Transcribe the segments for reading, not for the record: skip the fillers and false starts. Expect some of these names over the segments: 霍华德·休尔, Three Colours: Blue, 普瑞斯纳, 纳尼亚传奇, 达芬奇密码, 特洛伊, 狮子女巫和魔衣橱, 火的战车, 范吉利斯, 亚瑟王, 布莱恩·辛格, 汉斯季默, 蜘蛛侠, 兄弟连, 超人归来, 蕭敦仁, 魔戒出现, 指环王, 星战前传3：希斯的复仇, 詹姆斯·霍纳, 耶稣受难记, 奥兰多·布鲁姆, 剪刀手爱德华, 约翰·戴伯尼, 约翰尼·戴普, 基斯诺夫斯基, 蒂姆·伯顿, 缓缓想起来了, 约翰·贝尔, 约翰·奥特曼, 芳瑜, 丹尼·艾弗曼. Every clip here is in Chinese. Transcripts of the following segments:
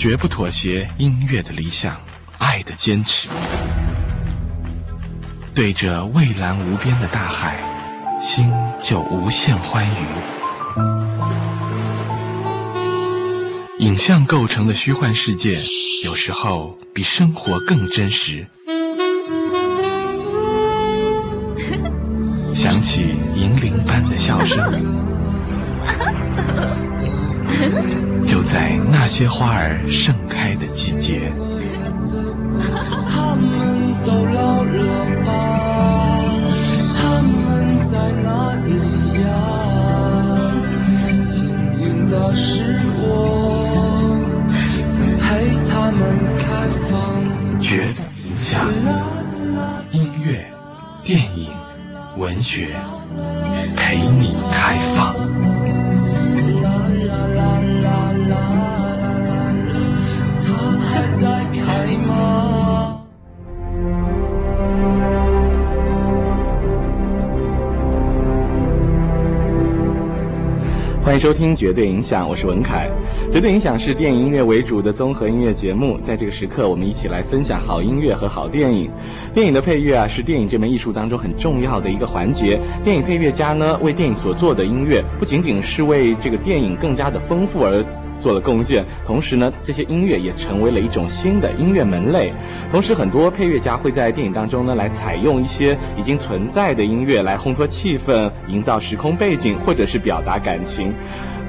绝不妥协音乐的理想，爱的坚持。对着蔚蓝无边的大海，心就无限欢愉。影像构成的虚幻世界，有时候比生活更真实。响起银铃般的笑声，就在那些花儿盛开的季节。他们都老了吧？他们在哪里呀？幸运的是我，曾陪他们开放。绝不影响音乐、电影、文学，陪你开放。欢迎收听绝对影响，我是文凯。绝对影响是电影音乐为主的综合音乐节目，在这个时刻我们一起来分享好音乐和好电影。电影的配乐是电影这门艺术当中很重要的一个环节。电影配乐家呢，为电影所做的音乐不仅仅是为这个电影更加的丰富而做了贡献，同时呢，这些音乐也成为了一种新的音乐门类。同时，很多配乐家会在电影当中呢，来采用一些已经存在的音乐来烘托气氛，营造时空背景，或者是表达感情。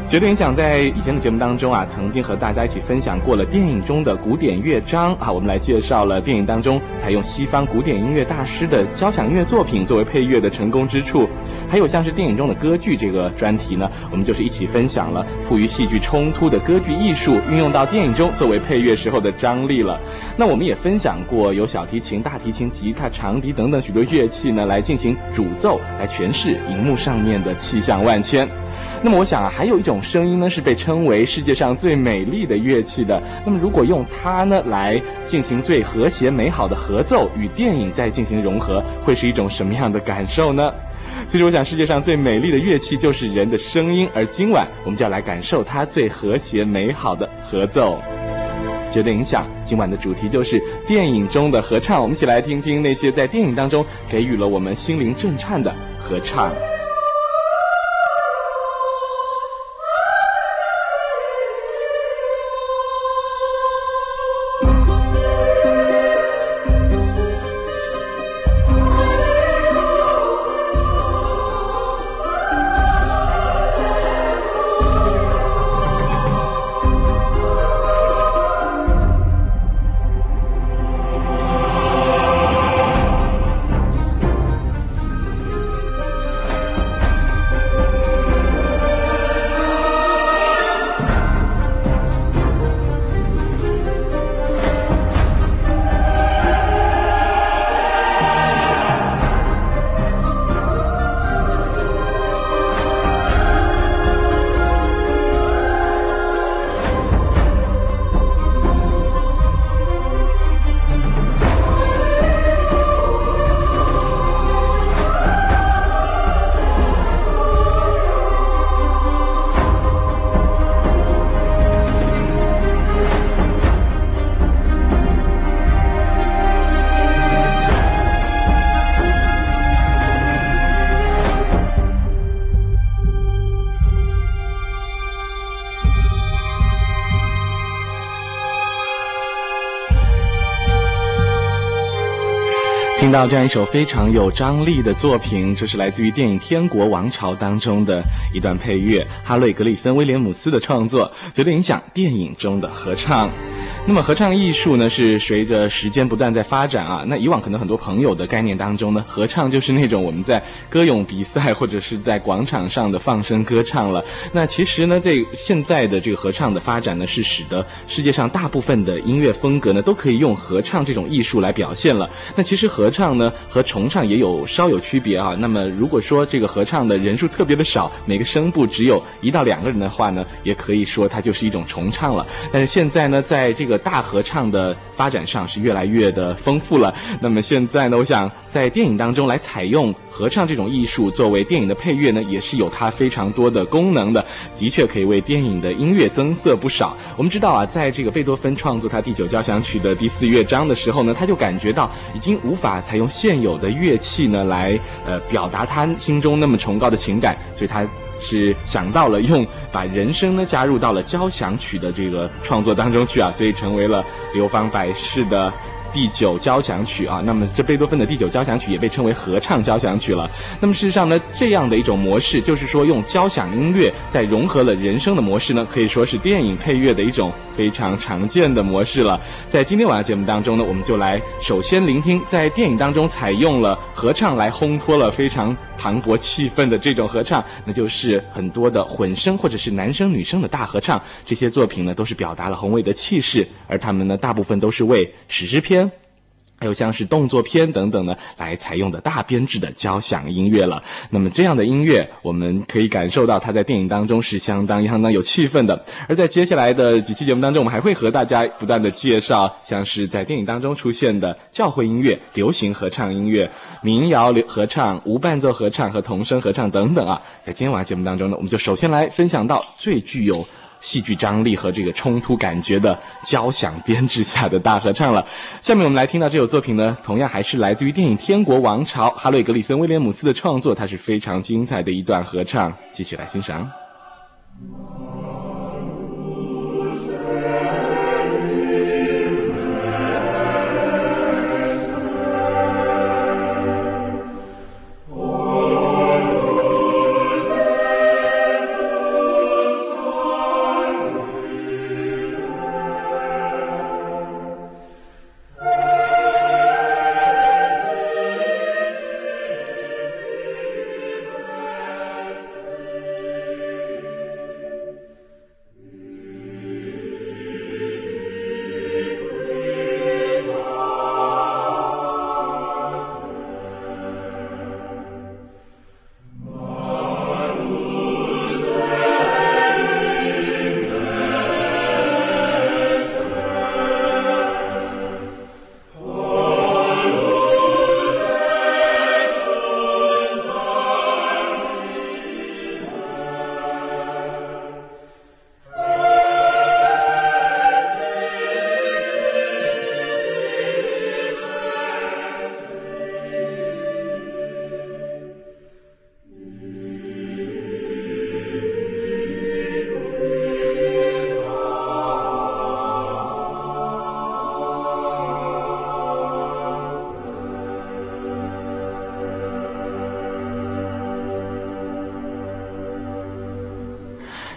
绝对影响在以前的节目当中啊，曾经和大家一起分享过了电影中的古典乐章啊，我们来介绍了电影当中采用西方古典音乐大师的交响乐作品作为配乐的成功之处，还有像是电影中的歌剧这个专题呢，我们就是一起分享了富于戏剧冲突的歌剧艺术运用到电影中作为配乐时候的张力了。那我们也分享过由小提琴、大提琴、吉他、长笛等等许多乐器呢来进行主奏，来诠释荧幕上面的气象万千。那么我想啊，还有一种声音呢是被称为世界上最美丽的乐器的，那么如果用它呢来进行最和谐美好的合奏，与电影再进行融合，会是一种什么样的感受呢？其实我想世界上最美丽的乐器就是人的声音，而今晚我们就要来感受它最和谐美好的合奏。绝对影响今晚的主题就是电影中的合唱，我们一起来听听那些在电影当中给予了我们心灵震颤的合唱。听到这样一首非常有张力的作品，这是来自于电影《天国王朝》当中的一段配乐，哈瑞·格里森·威廉姆斯的创作，绝对影响电影中的合唱。那么合唱艺术呢是随着时间不断在发展啊，那以往可能很多朋友的概念当中呢，合唱就是那种我们在歌咏比赛或者是在广场上的放声歌唱了。那其实呢，在现在的这个合唱的发展呢，是使得世界上大部分的音乐风格呢都可以用合唱这种艺术来表现了。那其实合唱呢和重唱也有稍有区别啊，那么如果说这个合唱的人数特别的少，每个声部只有1到2个人的话呢，也可以说它就是一种重唱了。但是现在呢，在这个大合唱的发展上是越来越的丰富了。那么现在呢，我想在电影当中来采用合唱这种艺术作为电影的配乐呢，也是有它非常多的功能的，的确可以为电影的音乐增色不少。我们知道啊，在这个贝多芬创作他第9交响曲的第4乐章的时候呢，他就感觉到已经无法采用现有的乐器呢来表达他心中那么崇高的情感，所以他是想到了用把人声呢加入到了交响曲的这个创作当中去啊，所以成为了流芳百世的第9交响曲啊。那么这贝多芬的第9交响曲也被称为合唱交响曲了。那么事实上呢，这样的一种模式就是说用交响音乐在融合了人声的模式呢，可以说是电影配乐的一种非常常见的模式了。在今天晚上节目当中呢，我们就来首先聆听在电影当中采用了合唱来烘托了非常磅礴气氛的这种合唱，那就是很多的混声或者是男声女声的大合唱。这些作品呢都是表达了宏伟的气势，而他们呢大部分都是为史诗片还有像是动作片等等呢来采用的大编制的交响音乐了。那么这样的音乐我们可以感受到它在电影当中是相当有气氛的。而在接下来的几期节目当中，我们还会和大家不断的介绍像是在电影当中出现的教会音乐、流行合唱音乐、民谣合唱、无伴奏合唱和童声合唱等等啊。在今天晚上节目当中呢，我们就首先来分享到最具有戏剧张力和这个冲突感觉的交响编制下的大合唱了。下面我们来听到这首作品呢，同样还是来自于电影《天国王朝》哈瑞·格里森·威廉姆斯的创作，它是非常精彩的一段合唱，继续来欣赏。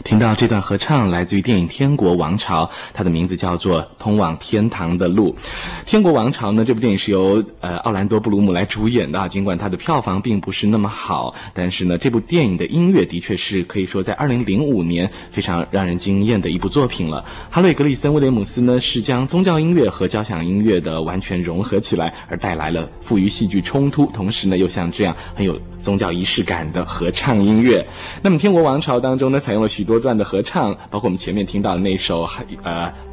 听到这段合唱来自于电影《天国王朝》，它的名字叫做《通往天堂的路》。《天国王朝》呢，这部电影是由奥兰多·布鲁姆来主演的啊。尽管它的票房并不是那么好，但是呢，这部电影的音乐的确是可以说在2005年非常让人惊艳的一部作品了。哈瑞·格里森·威廉姆斯呢，是将宗教音乐和交响音乐的完全融合起来，而带来了富于戏剧冲突，同时呢，又像这样很有宗教仪式感的合唱音乐。那么《天国王朝》当中呢，采用了许多多段的合唱，包括我们前面听到的那首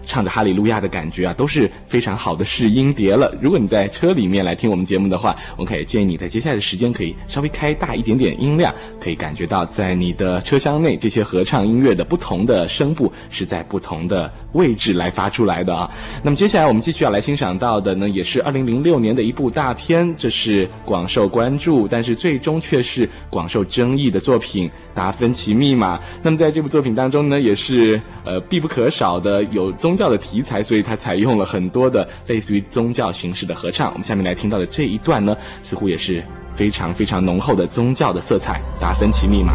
唱着哈利路亚的感觉啊，都是非常好的试音碟了。如果你在车里面来听我们节目的话，我可以建议你在接下来的时间可以稍微开大一点点音量，可以感觉到在你的车厢内这些合唱音乐的不同的声部是在不同的位置来发出来的啊。那么接下来我们继续要来欣赏到的呢，也是2006年的一部大片，这是广受关注但是最终却是广受争议的作品《达芬奇密码》。那么在这部作品当中呢，也是必不可少的有宗教的题材，所以它采用了很多的类似于宗教形式的合唱。我们下面来听到的这一段呢，似乎也是非常浓厚的宗教的色彩，《达芬奇密码》。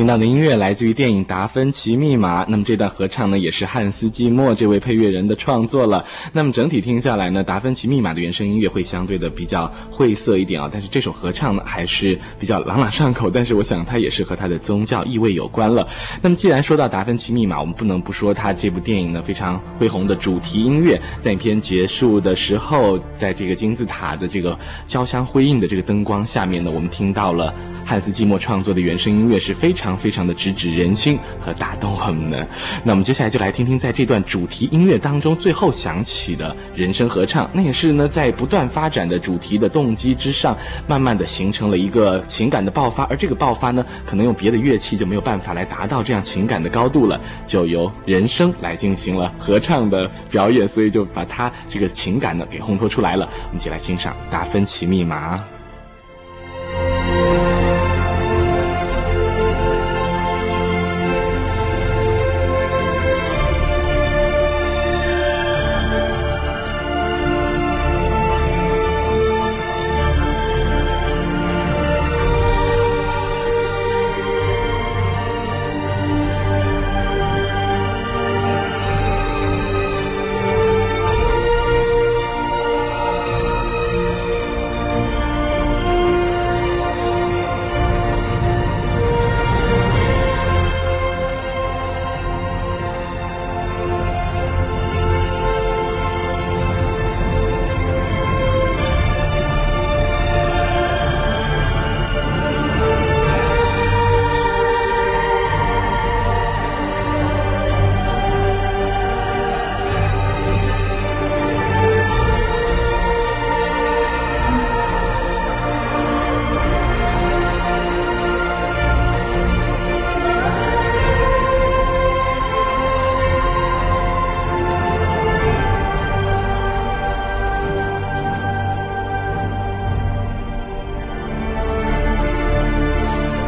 听到的音乐来自于电影《达芬奇密码》，那么这段合唱呢也是汉斯季默这位配乐人的创作了。那么整体听下来呢，《达芬奇密码》的原声音乐会相对的比较晦涩一点啊，但是这首合唱呢还是比较朗朗上口，但是我想它也是和它的宗教意味有关了。那么既然说到《达芬奇密码》，我们不能不说它这部电影呢非常恢宏的主题音乐，在影片结束的时候，在这个金字塔的这个交相辉映的这个灯光下面呢，我们听到了汉斯季默创作的原声音乐，是非常的直指人心和打动我们呢。那我们接下来就来听听在这段主题音乐当中最后响起的人声合唱，那也是呢在不断发展的主题的动机之上，慢慢的形成了一个情感的爆发，而这个爆发呢可能用别的乐器就没有办法来达到这样情感的高度了，就由人声来进行了合唱的表演，所以就把它这个情感呢给烘托出来了。我们一起来欣赏《达芬奇密码》。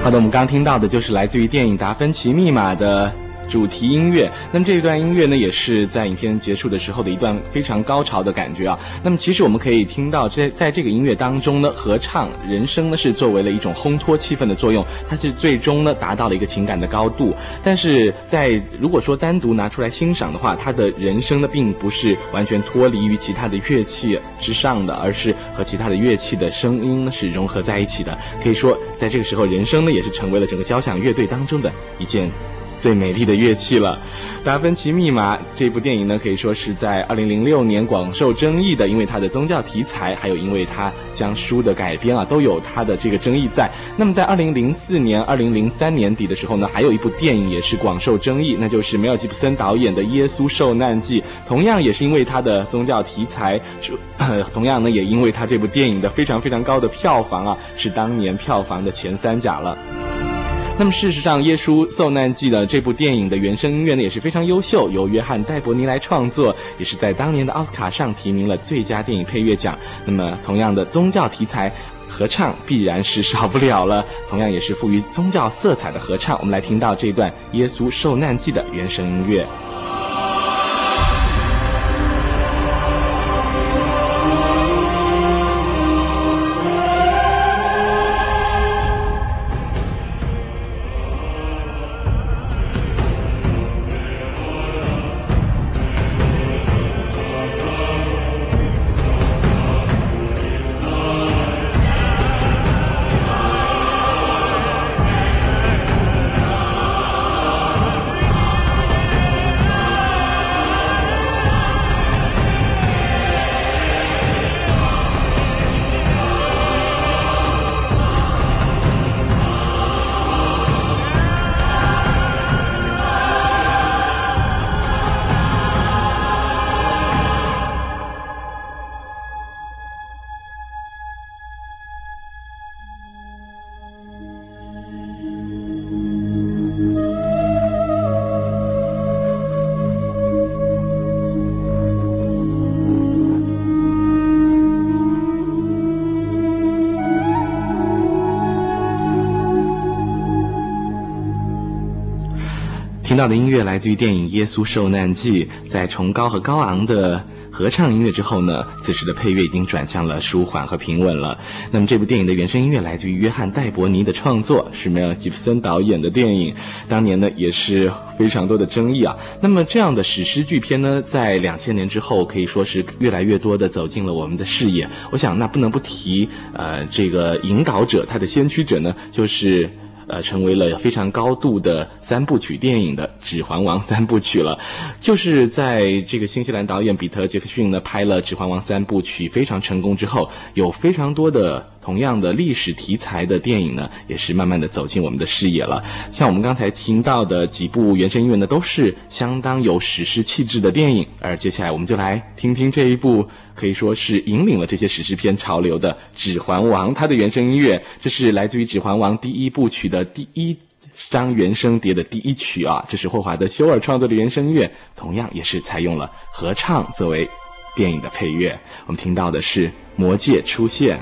好的，我们刚听到的就是来自于电影《达芬奇密码》的主题音乐。那么这段音乐呢也是在影片结束的时候的一段非常高潮的感觉啊。那么其实我们可以听到在这个音乐当中呢，合唱人声呢是作为了一种烘托气氛的作用，它是最终呢达到了一个情感的高度。但是在如果说单独拿出来欣赏的话，它的人声呢并不是完全脱离于其他的乐器之上的，而是和其他的乐器的声音呢是融合在一起的。可以说在这个时候人声呢也是成为了整个交响乐队当中的一件最美丽的乐器了。达芬奇密码这部电影呢可以说是在2006年广受争议的，因为它的宗教题材还有因为它将书的改编啊都有它的这个争议在。那么在2004年2003年底的时候呢，还有一部电影也是广受争议，那就是梅尔吉布森导演的《耶稣受难记》，同样也是因为它的宗教题材，同样呢也因为它这部电影的非常高的票房啊，是当年票房的前三甲了。那么事实上《耶稣受难记》的这部电影的原声音乐呢也是非常优秀，由约翰·戴伯尼来创作，也是在当年的奥斯卡上提名了最佳电影配乐奖。那么同样的宗教题材合唱必然是少不了了，同样也是赋予宗教色彩的合唱，我们来听到这段《耶稣受难记》的原声音乐。听到的音乐来自于电影《耶稣受难记》。在崇高和高昂的合唱音乐之后呢，此时的配乐已经转向了舒缓和平稳了。那么这部电影的原声音乐来自于约翰·戴伯尼的创作，是梅尔吉普森导演的电影，当年呢也是非常多的争议啊。那么这样的史诗巨片呢，在2000年之后可以说是越来越多的走进了我们的视野。我想那不能不提这个引导者，他的先驱者呢就是成为了非常高度的三部曲电影的《指环王》三部曲了。就是在这个新西兰导演彼得·杰克逊呢拍了《指环王》三部曲非常成功之后，有非常多的同样的历史题材的电影呢也是慢慢的走进我们的视野了。像我们刚才听到的几部原声音乐呢都是相当有史诗气质的电影，而接下来我们就来听听这一部可以说是引领了这些史诗片潮流的《指环王》它的原声音乐。这是来自于《指环王》第一部曲的第一张原声碟的第一曲啊，这是霍华德·休尔创作的原声音乐，同样也是采用了合唱作为电影的配乐。我们听到的是魔戒出现。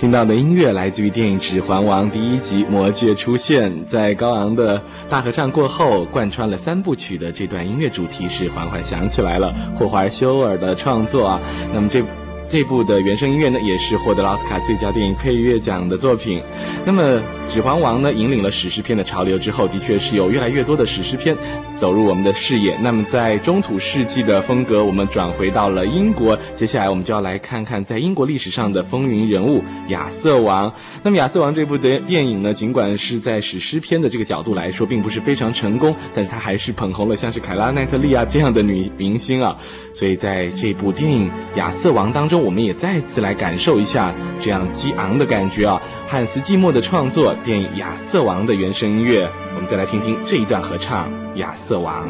听到的音乐来自于电影《指环王》第一集《魔戒出现》。在高昂的大合唱过后，贯穿了三部曲的这段音乐主题是《缓缓想起来了》，霍华德·休尔的创作啊。那么这部的原声音乐呢，也是获得了奥斯卡最佳电影配乐奖的作品。那么《指环王》呢，引领了史诗片的潮流之后，的确是有越来越多的史诗片走入我们的视野。那么在中土世纪的风格，我们转回到了英国。接下来我们就要来看看在英国历史上的风云人物亚瑟王。那么亚瑟王这部的电影呢，尽管是在史诗片的这个角度来说并不是非常成功，但是它还是捧红了像是凯拉奈特利啊这样的女明星啊。所以在这部电影《亚瑟王》当中，我们也再次来感受一下这样激昂的感觉啊！汉斯·季默的创作，电影《亚瑟王》的原声音乐，我们再来听听这一段合唱《亚瑟王》。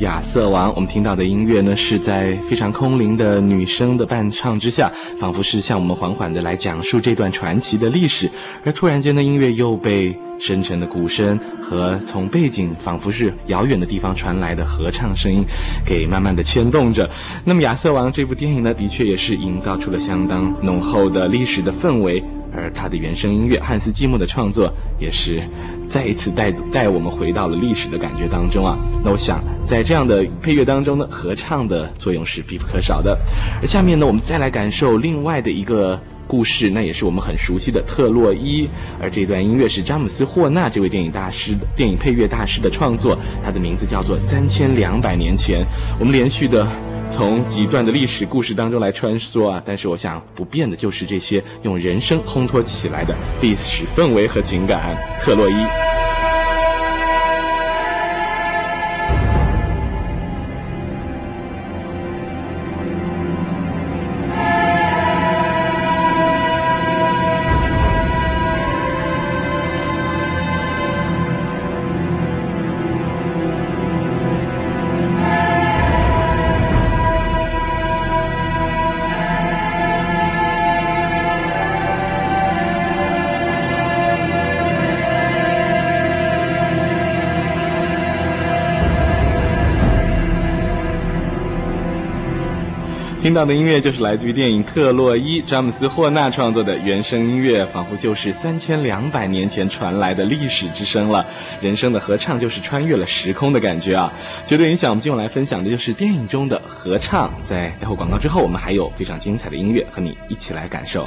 亚瑟王，我们听到的音乐呢是在非常空灵的女声的伴唱之下，仿佛是向我们缓缓的来讲述这段传奇的历史。而突然间的音乐又被深沉的鼓声和从背景仿佛是遥远的地方传来的合唱声音给慢慢的牵动着。那么亚瑟王这部电影呢，的确也是营造出了相当浓厚的历史的氛围，而他的原声音乐汉斯季默的创作也是再一次带我们回到了历史的感觉当中啊。那我想在这样的配乐当中呢，合唱的作用是必不可少的。而下面呢，我们再来感受另外的一个故事，那也是我们很熟悉的特洛伊，而这段音乐是詹姆斯·霍纳这位电影配乐大师的创作，他的名字叫做3200年前。我们连续的从几段的历史故事当中来穿梭啊，但是我想不变的就是这些用人声烘托起来的历史氛围和情感。特洛伊，听到的音乐就是来自于电影《特洛伊》，詹姆斯·霍纳创作的原声音乐，仿佛就是3200年前传来的历史之声了。人声的合唱就是穿越了时空的感觉啊！绝对影响我们今晚来分享的就是电影中的合唱。在待会广告之后，我们还有非常精彩的音乐和你一起来感受。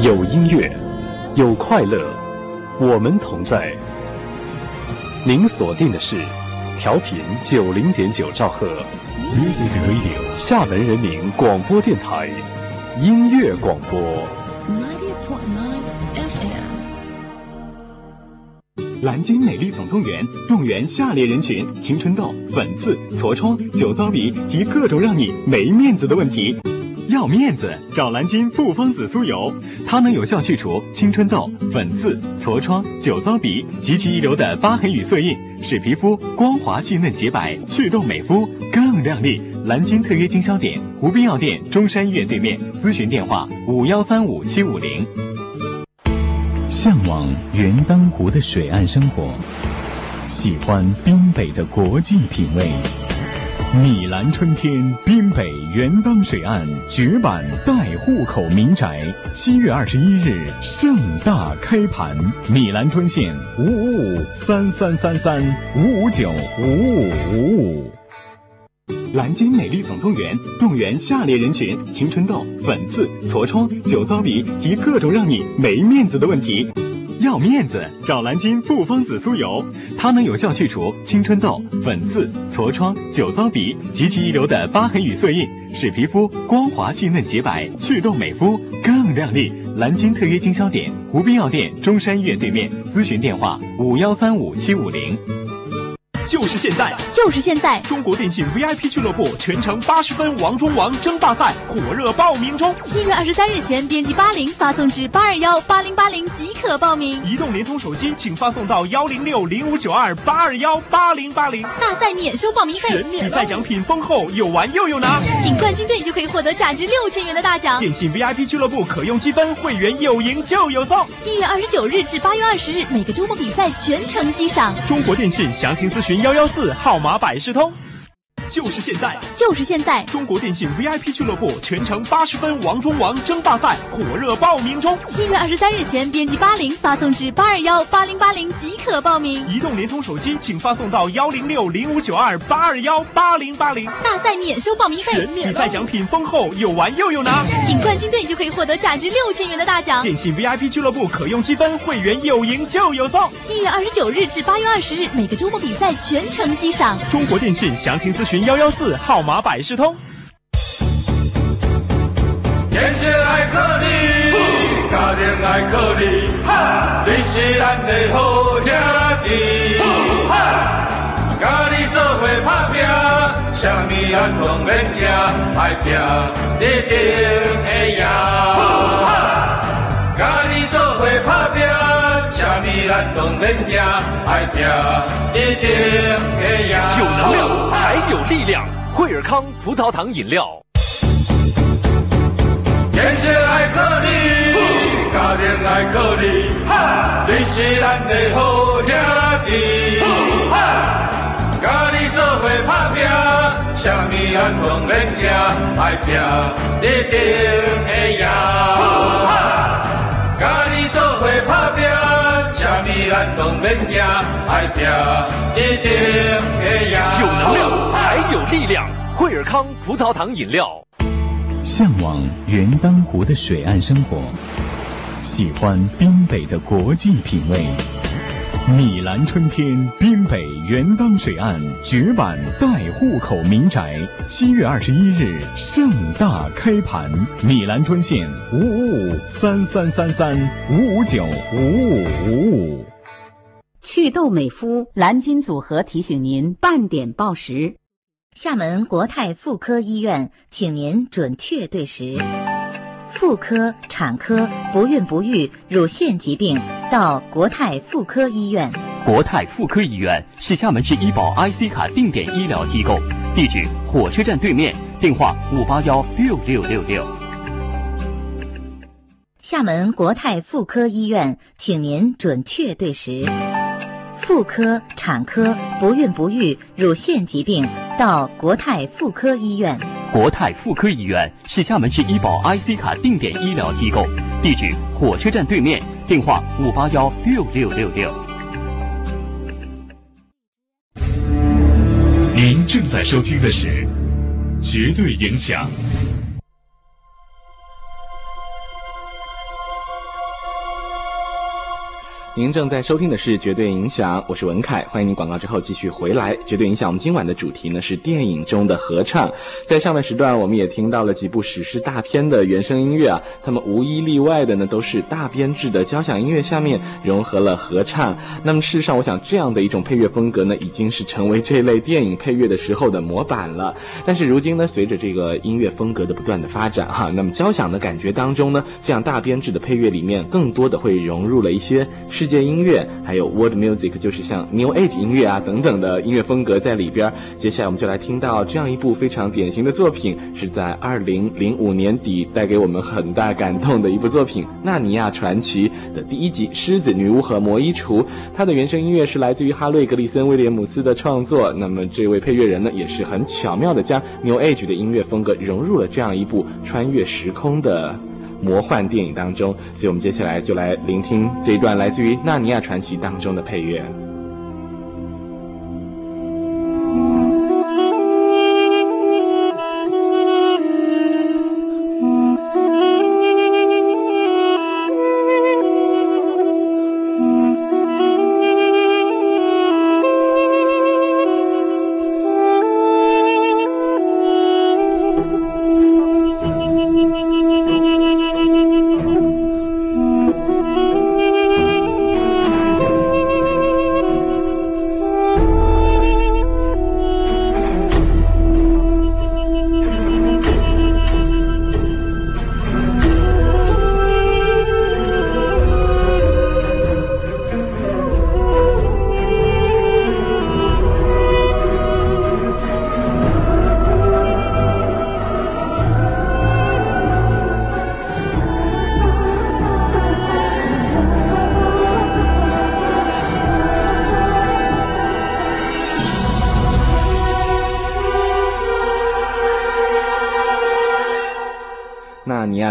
有音乐，有快乐，我们同在。您锁定的是调频90.9兆赫， Music Radio， 厦门人民广播电台音乐广播。蓝鲸美丽总动员动员下列人群：青春痘、粉刺、痤疮、酒糟鼻及各种让你没面子的问题。要面子，找蓝鲸复方紫苏油，它能有效去除青春痘、粉刺、痤疮、酒糟鼻及其遗留的疤痕与色印，使皮肤光滑细嫩洁白，祛痘美肤更亮丽。蓝鲸特约经销点：湖滨药店、中山医院对面。咨询电话：5135750。向往原当湖的水岸生活，喜欢滨北的国际品味。米兰春天，滨北原当水岸绝版带户口民宅，7月21日盛大开盘。米兰春线5553333559555。蓝鲸美丽总动员动员下列人群：青春痘、粉刺、痤疮、酒糟鼻及各种让你没面子的问题。要面子，找蓝鲸复方紫苏油，它能有效去除青春痘、粉刺、痤疮、酒糟鼻及其遗留的疤痕与色印，使皮肤光滑细嫩洁白，祛痘美肤更亮丽。蓝鲸特约经销点：湖滨药店、中山医院对面。咨询电话：5135750。就是现在，就是现在！中国电信 VIP 俱乐部全程80分王中王争霸赛火热报名中，7月23日前编辑80发送至8218080即可报名。移动联通手机请发送到106059282180880。大赛免收报名费，比赛奖品丰厚，有玩又有拿。请冠军队就可以获得价值6000元的大奖。电信 VIP 俱乐部可用积分，会员有赢就有送。7月29日至8月20日，每个周末比赛全程激赏。中国电信详情咨询114号码百事通。就是现在，就是现在！中国电信 VIP 俱乐部全程80分王中王争霸赛火热报名中，7月23日前编辑80发送至8218080即可报名。移动联通手机请发送到106059282180880。大赛免收报名费，比赛奖品丰厚，有玩又有拿。请冠军队就可以获得价值6000元的大奖。电信 VIP 俱乐部可用积分，会员有赢就有送。7月29日至8月20日，每个周末比赛全程激赏。中国电信详情咨询114号码百事通。电信爱靠你，家庭爱靠你，你是咱的好兄弟，甲你做伙打拼。啥物咱拢免惊，爱听你定会赢。甲你做伙打拼，啥物咱拢免惊，爱听你定会赢。有能量才有力量，惠尔康葡萄糖饮料。人生爱靠你，家庭爱靠你，你是咱的好兄弟。甲你做伙打拼，啥物咱拢免惊，爱拼你定会赢。甲你做伙打拼，啥物咱拢免惊，爱拼你定会赢。有能量才有力量，惠尔康葡萄糖饮料。向往元当湖的水岸生活，喜欢滨北的国际品味。米兰春天滨北元当水岸绝版带户口民宅，7月21日盛大开盘。米兰春线5553333559555。祛痘美肤蓝金组合提醒您半点报时。厦门国泰妇科医院，请您准确对时。妇科、产科、不孕不育、乳腺疾病，到国泰妇科医院。国泰妇科医院是厦门市医保 IC 卡定点医疗机构，地址火车站对面，电话5816666。厦门国泰妇科医院，请您准确对时。妇科、产科、不孕不育、乳腺疾病，到国泰妇科医院。国泰妇科医院是厦门市医保 IC 卡定点医疗机构，地址火车站对面，电话5816666。您正在收听的是《绝对影响》。您正在收听的是《绝对影响》，我是文凯，欢迎您广告之后继续回来。《绝对影响》我们今晚的主题呢是电影中的合唱。在上半时段我们也听到了几部史诗大片的原声音乐啊，他们无一例外的呢都是大编制的交响音乐下面融合了合唱。那么事实上我想这样的一种配乐风格呢已经是成为这类电影配乐的时候的模板了。但是如今呢随着这个音乐风格的不断的发展哈，那么交响的感觉当中呢，这样大编制的配乐里面更多的会融入了一些世界音乐，还有 world music， 就是像 new age 音乐啊等等的音乐风格在里边。接下来我们就来听到这样一部非常典型的作品，是在2005年底带给我们很大感动的一部作品《纳尼亚传奇》的第1集《狮子女巫和魔衣橱》。它的原声音乐是来自于哈瑞·格里森威廉姆斯的创作。那么这位配乐人呢也是很巧妙的将 new age 的音乐风格融入了这样一部穿越时空的魔幻电影当中，所以我们接下来就来聆听这一段来自于《纳尼亚传奇》当中的配乐。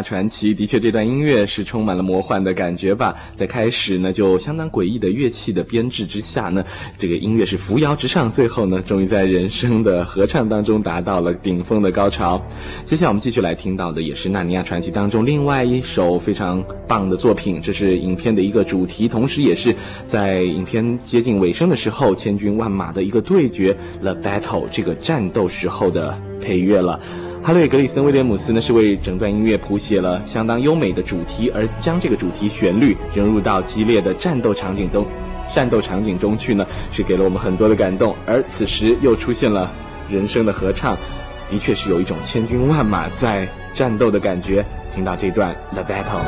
传奇的确，这段音乐是充满了魔幻的感觉吧。在开始呢，就相当诡异的乐器的编制之下呢，这个音乐是扶摇直上，最后呢，终于在人声的合唱当中达到了顶峰的高潮。接下来我们继续来听到的也是《纳尼亚传奇》当中另外一首非常棒的作品，这是影片的一个主题，同时也是在影片接近尾声的时候千军万马的一个对决 The Battle 这个战斗时候的配乐了。哈瑞·格里森·威廉姆斯呢是为整段音乐谱写了相当优美的主题，而将这个主题旋律融入到激烈的战斗场景中去呢，是给了我们很多的感动。而此时又出现了人声的合唱，的确是有一种千军万马在战斗的感觉。听到这段 The Battle，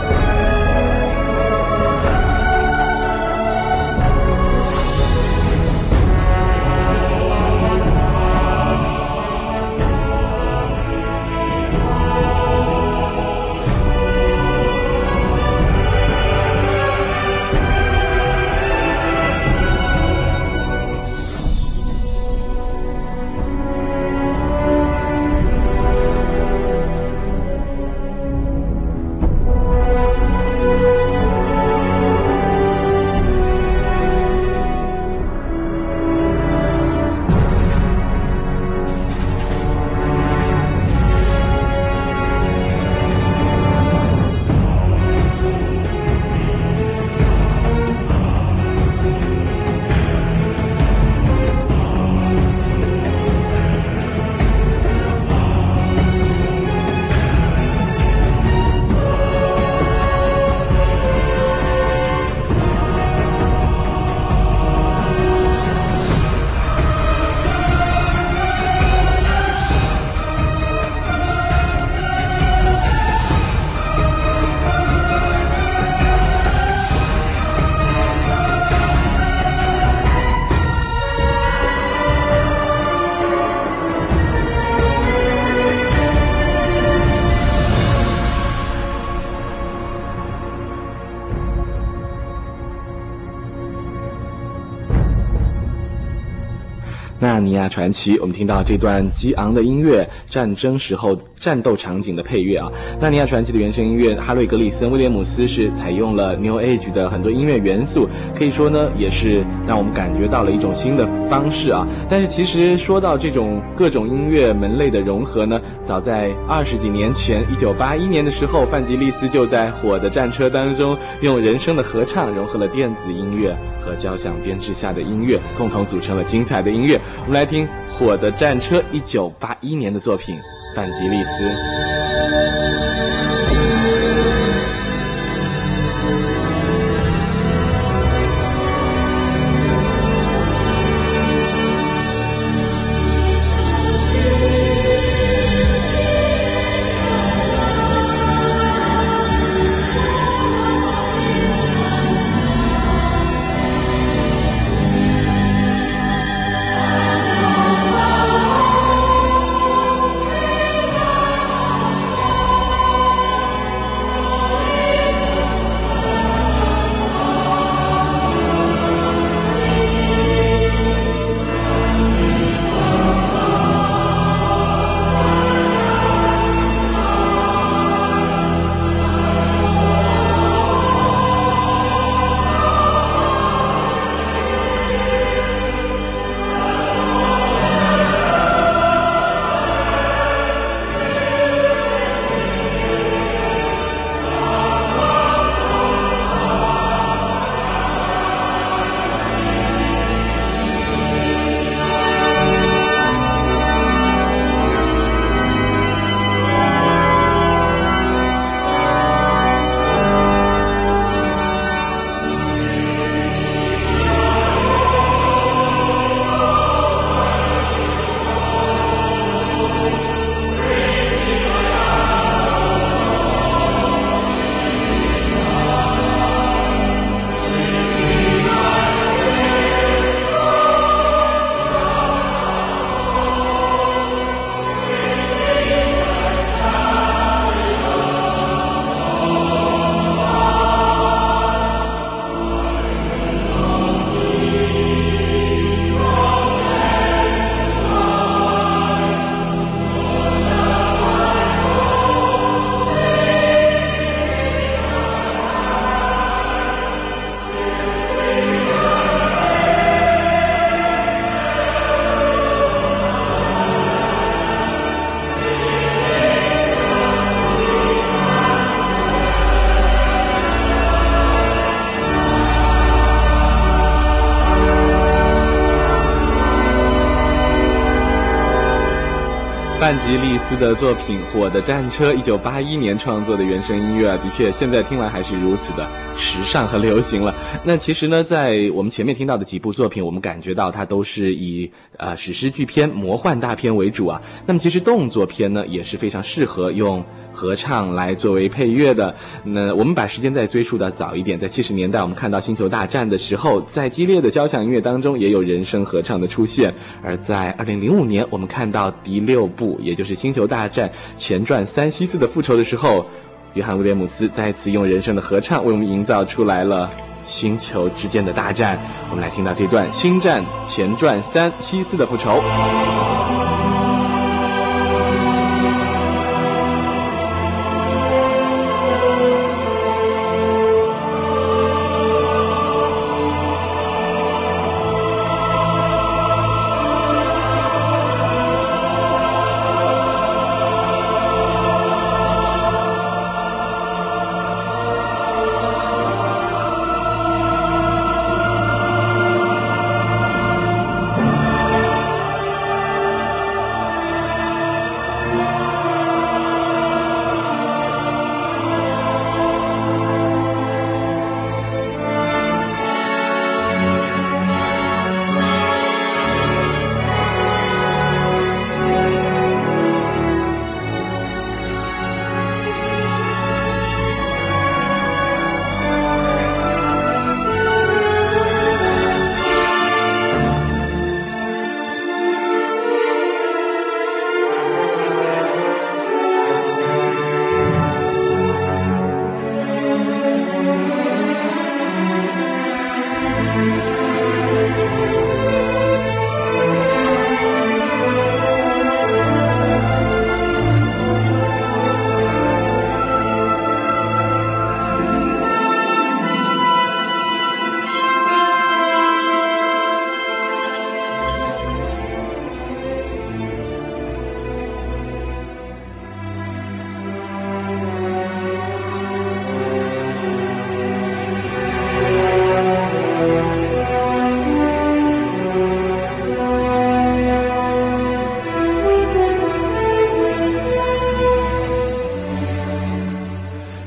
纳尼亚传奇，我们听到这段激昂的音乐，战争时候战斗场景的配乐啊。纳尼亚传奇的原声音乐，哈瑞格里森威廉姆斯是采用了 New Age 的很多音乐元素，可以说呢也是让我们感觉到了一种新的方式啊。但是其实说到这种各种音乐门类的融合呢，早在20几年前1981年的时候，范吉利斯就在《火的战车》当中用人声的合唱融合了电子音乐和交响编制下的音乐，共同组成了精彩的音乐。我们来听《火的战车》1981年的作品，范吉利斯。范吉利斯的作品《火的战车》1981年创作的原声音乐啊，的确现在听完还是如此的时尚和流行了。那其实呢，在我们前面听到的几部作品，我们感觉到它都是以史诗巨片、魔幻大片为主啊。那么其实动作片呢，也是非常适合用合唱来作为配乐的。那我们把时间再追溯到早一点，在70年代我们看到《星球大战》的时候，在激烈的交响音乐当中也有人声合唱的出现。而在2005年我们看到第6部，也就是《星球大战前传3：希斯的复仇》的时候，约翰·威廉姆斯再次用人声的合唱为我们营造出来了星球之间的大战。我们来听到这段《星战前传3：希斯的复仇》。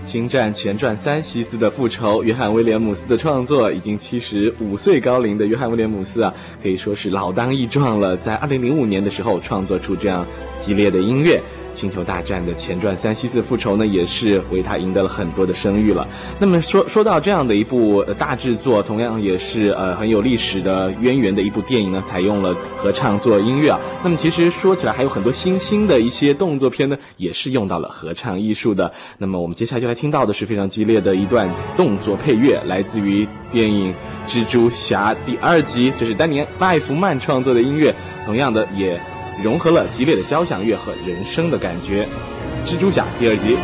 《星战前传3：希斯的复仇》，约翰·威廉姆斯的创作，已经75岁高龄的约翰·威廉姆斯啊，可以说是老当益壮了。在2005年的时候，创作出这样激烈的音乐。《星球大战》的前传3：希斯复仇呢，也是为他赢得了很多的声誉了。那么说到这样的一部大制作，同样也是很有历史的渊源的一部电影呢，采用了合唱做音乐啊。那么其实说起来，还有很多新兴的一些动作片呢，也是用到了合唱艺术的。那么我们接下来就来听到的是非常激烈的一段动作配乐，来自于电影《蜘蛛侠》第2集，这是丹尼·艾弗曼创作的音乐，同样的也融合了激烈的交响乐和人声的感觉，《蜘蛛侠》第2集。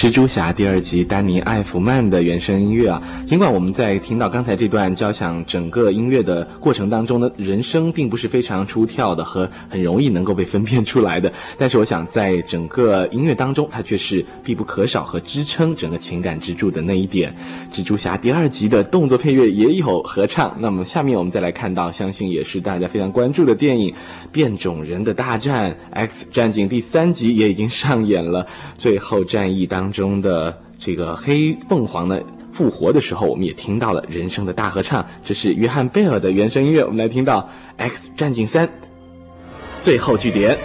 蜘蛛侠第2集，丹尼·艾弗曼的原声音乐啊。尽管我们在听到刚才这段交响整个音乐的过程当中呢，人声并不是非常出跳的和很容易能够被分辨出来的，但是我想在整个音乐当中，它却是必不可少和支撑整个情感支柱的那一点。蜘蛛侠第2集的动作配乐也有合唱。那么下面我们再来看到，相信也是大家非常关注的电影《变种人的大战》， X 战警第3集也已经上演了。最后战役当中的这个黑凤凰呢复活的时候，我们也听到了人声的大合唱，这是约翰·贝尔的原声音乐。我们来听到 X 战警3最后据点。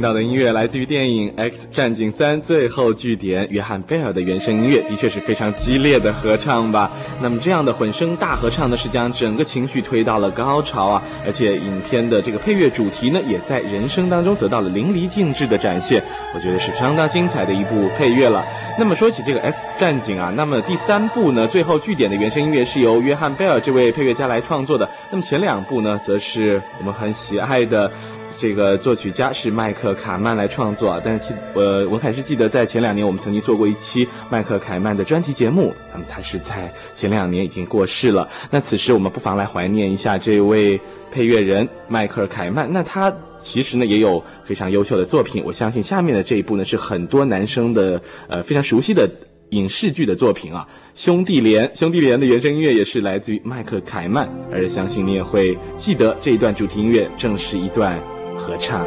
听到的音乐来自于电影《X 战警3：最后据点》，约翰·贝尔的原声音乐的确是非常激烈的合唱吧。那么这样的混声大合唱呢，是将整个情绪推到了高潮啊！而且影片的这个配乐主题呢，也在人声当中得到了淋漓尽致的展现，我觉得是相当精彩的一部配乐了。那么说起这个《X 战警》啊，那么第三部呢，《最后据点》的原声音乐是由约翰·贝尔这位配乐家来创作的。那么前两部呢，则是我们很喜爱的。这个作曲家是麦克凯曼来创作，但是我还是记得在前两年我们曾经做过一期麦克凯曼的专题节目，那么他是在前两年已经过世了。那此时我们不妨来怀念一下这位配乐人迈克尔·凯曼。那他其实呢也有非常优秀的作品，我相信下面的这一部呢是很多男生的非常熟悉的影视剧的作品啊，兄弟连的原声音乐也是来自于麦克·凯曼，而相信你也会记得这一段主题音乐正是一段合唱。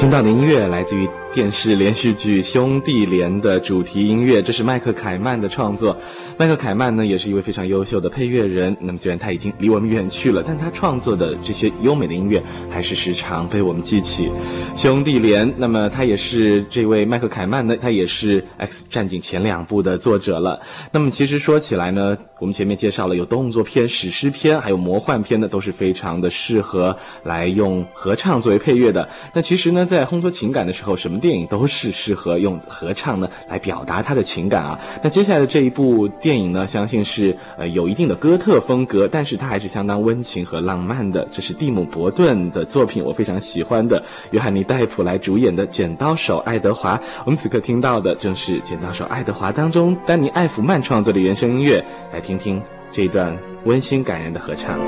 听到的音乐来自于电视连续剧《兄弟连》的主题音乐，这是麦克凯曼的创作。麦克凯曼呢，也是一位非常优秀的配乐人。那么虽然他已经离我们远去了，但他创作的这些优美的音乐还是时常被我们记起。兄弟连，那么他也是这位麦克凯曼呢，他也是《X 战警》前两部的作者了。那么其实说起来呢，我们前面介绍了有动作片、史诗片，还有魔幻片呢，都是非常的适合来用合唱作为配乐的。那其实呢，在烘托情感的时候，什么电影都是适合用合唱呢来表达他的情感啊。那接下来的这一部电影呢，相信是有一定的哥特风格，但是它还是相当温情和浪漫的。这是蒂姆·伯顿的作品，我非常喜欢的，约翰尼·戴普来主演的《剪刀手爱德华》。我们此刻听到的正是《剪刀手爱德华》当中丹尼·艾弗曼创作的原声音乐，来听听这一段温馨感人的合唱。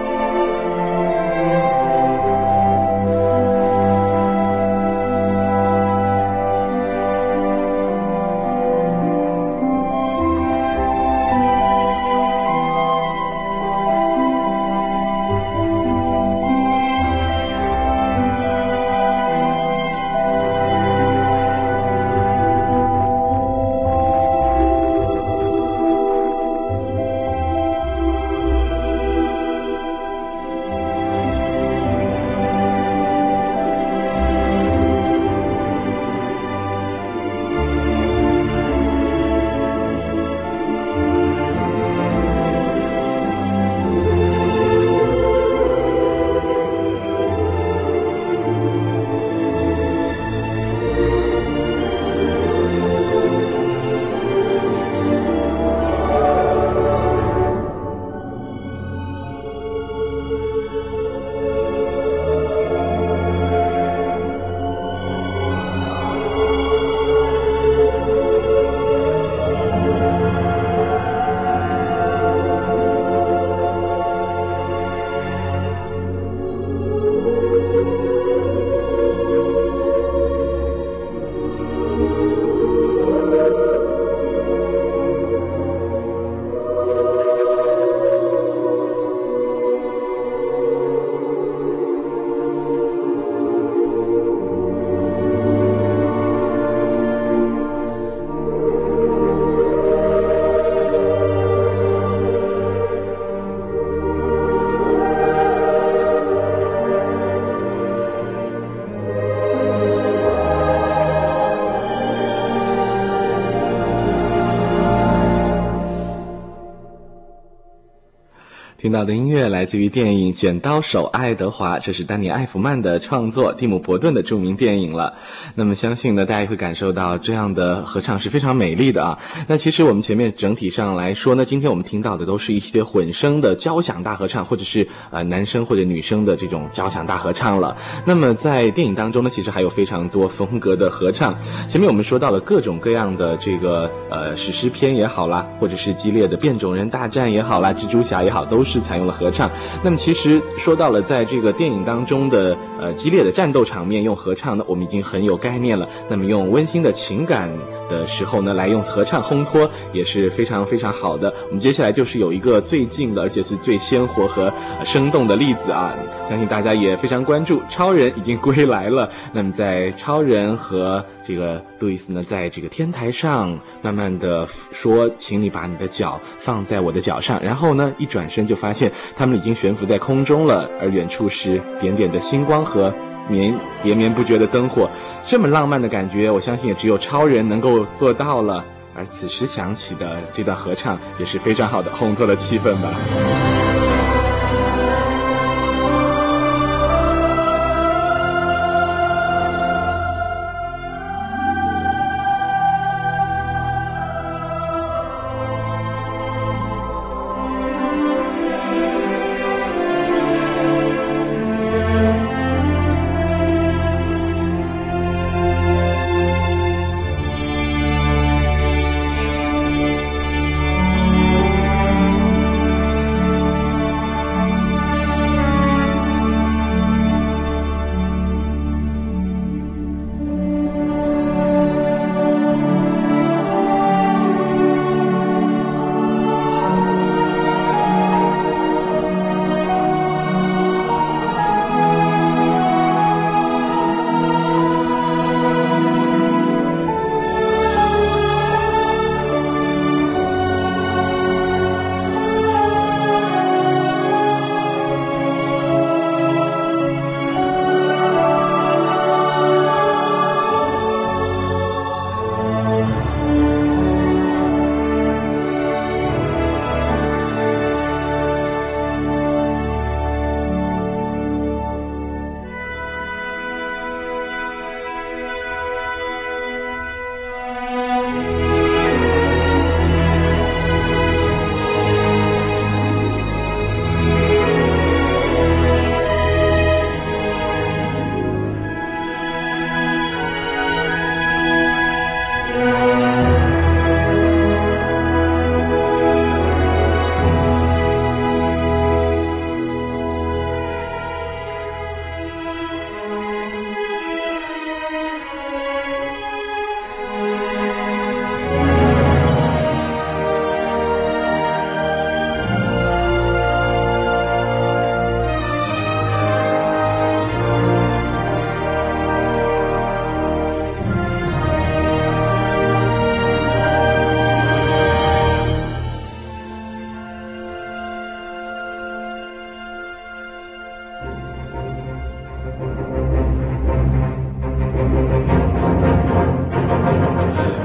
听到的音乐来自于电影《剪刀手爱德华》，这是丹尼·艾弗曼的创作，蒂姆·伯顿的著名电影了。那么相信呢，大家也会感受到这样的合唱是非常美丽的啊。那其实我们前面整体上来说呢，今天我们听到的都是一些混声的交响大合唱，或者是男生或者女生的这种交响大合唱了。那么在电影当中呢，其实还有非常多风格的合唱。前面我们说到了各种各样的这个史诗片也好啦，或者是激烈的变种人大战也好啦，蜘蛛侠也好，都是采用了合唱。那么其实说到了在这个电影当中的激烈的战斗场面用合唱呢，我们已经很有概念了。那么用温馨的情感的时候呢，来用合唱烘托也是非常非常好的。我们接下来就是有一个最近的，而且是最鲜活和生动的例子啊，相信大家也非常关注，超人已经归来了。那么在超人和这个路易斯呢，在这个天台上慢慢的说，请你把你的脚放在我的脚上，然后呢一转身就发现他们已经悬浮在空中了，而远处是点点的星光和连绵不绝的灯火。这么浪漫的感觉，我相信也只有超人能够做到了。而此时响起的这段合唱也是非常好的烘托了气氛吧。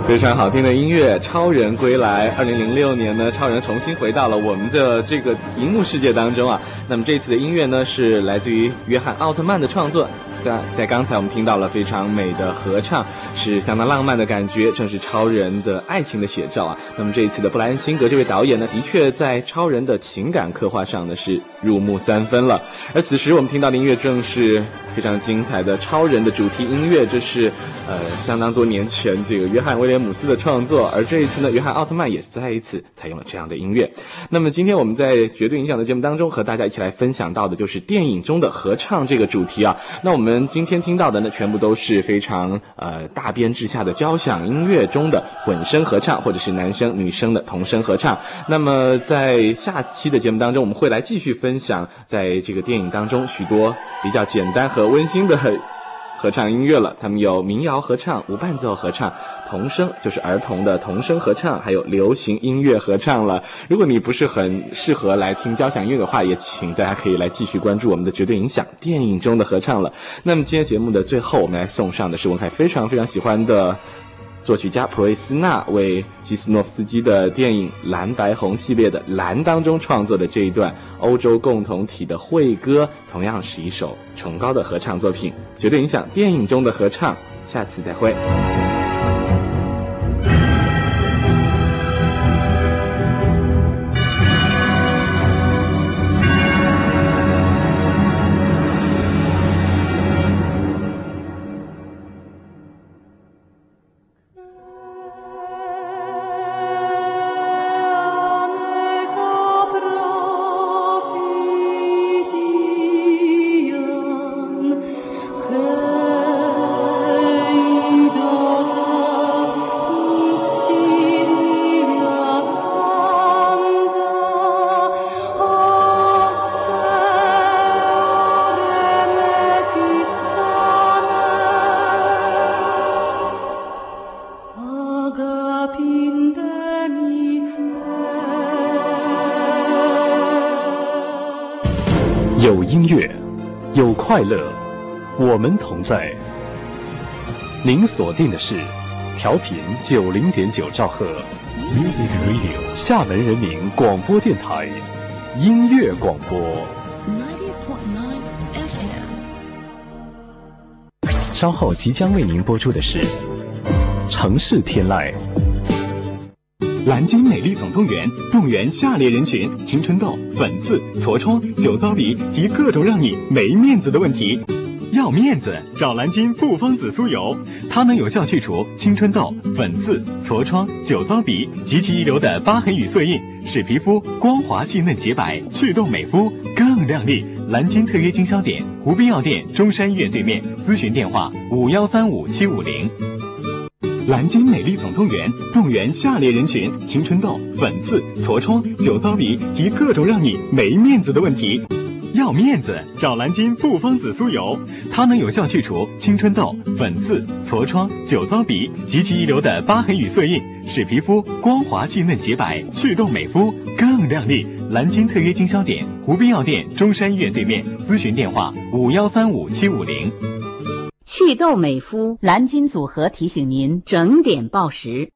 非常好听的音乐，超人归来。2006年呢，超人重新回到了我们的这个荧幕世界当中啊。那么这次的音乐呢，是来自于约翰·奥特曼的创作。在刚才我们听到了非常美的合唱，是相当浪漫的感觉，正是超人的爱情的写照啊。那么这一次的布莱恩·辛格这位导演呢，的确在超人的情感刻画上呢是入木三分了。而此时我们听到的音乐正是非常精彩的超人的主题音乐，这是相当多年前这个约翰·威廉姆斯的创作，而这一次呢，约翰·奥特曼也再一次采用了这样的音乐。那么今天我们在绝对影响的节目当中和大家一起来分享到的就是电影中的合唱这个主题啊。那我们今天听到的呢，全部都是非常大编制下的交响音乐中的混声合唱，或者是男生女生的同声合唱。那么在下期的节目当中，我们会来继续分享在这个电影当中许多比较简单和温馨的合唱音乐了。他们有民谣合唱、无伴奏合唱、童声，就是儿童的童声合唱，还有流行音乐合唱了。如果你不是很适合来听交响音乐的话，也请大家可以来继续关注我们的绝对影响电影中的合唱了。那么今天节目的最后，我们来送上的是文凯非常非常喜欢的作曲家普瑞斯纳为基斯诺夫斯基的电影《蓝白红》系列的《蓝》当中创作的这一段欧洲共同体的会歌，同样是一首崇高的合唱作品，绝对影响电影中的合唱。下次再会。有音乐，有快乐，我们同在。您锁定的是调频90.9兆赫， Music Radio 厦门人民广播电台音乐广播。稍后即将为您播出的是城市天籁。蓝鲸美丽总动员，动员下列人群：青春痘、粉刺、痤疮、酒糟鼻及各种让你没面子的问题。要面子，找蓝鲸复方紫苏油，它能有效去除青春痘、粉刺、痤疮、酒糟鼻及其遗留的疤痕与色印，使皮肤光滑细嫩洁白，祛痘美肤更亮丽。蓝鲸特约经销点：湖滨药店、中山医院对面。咨询电话：5135-750。蓝鲸美丽总动员，动员下列人群：青春痘、粉刺、痤疮、酒糟鼻及各种让你没面子的问题。要面子，找蓝鲸复方紫苏油，它能有效去除青春痘、粉刺、痤疮、酒糟鼻及其遗留的疤痕与色印，使皮肤光滑细嫩洁白，祛痘美肤更亮丽。蓝鲸特约经销点：湖滨药店、中山医院对面。咨询电话：5135-750。祛痘美肤蓝鲸组合提醒您整点报时。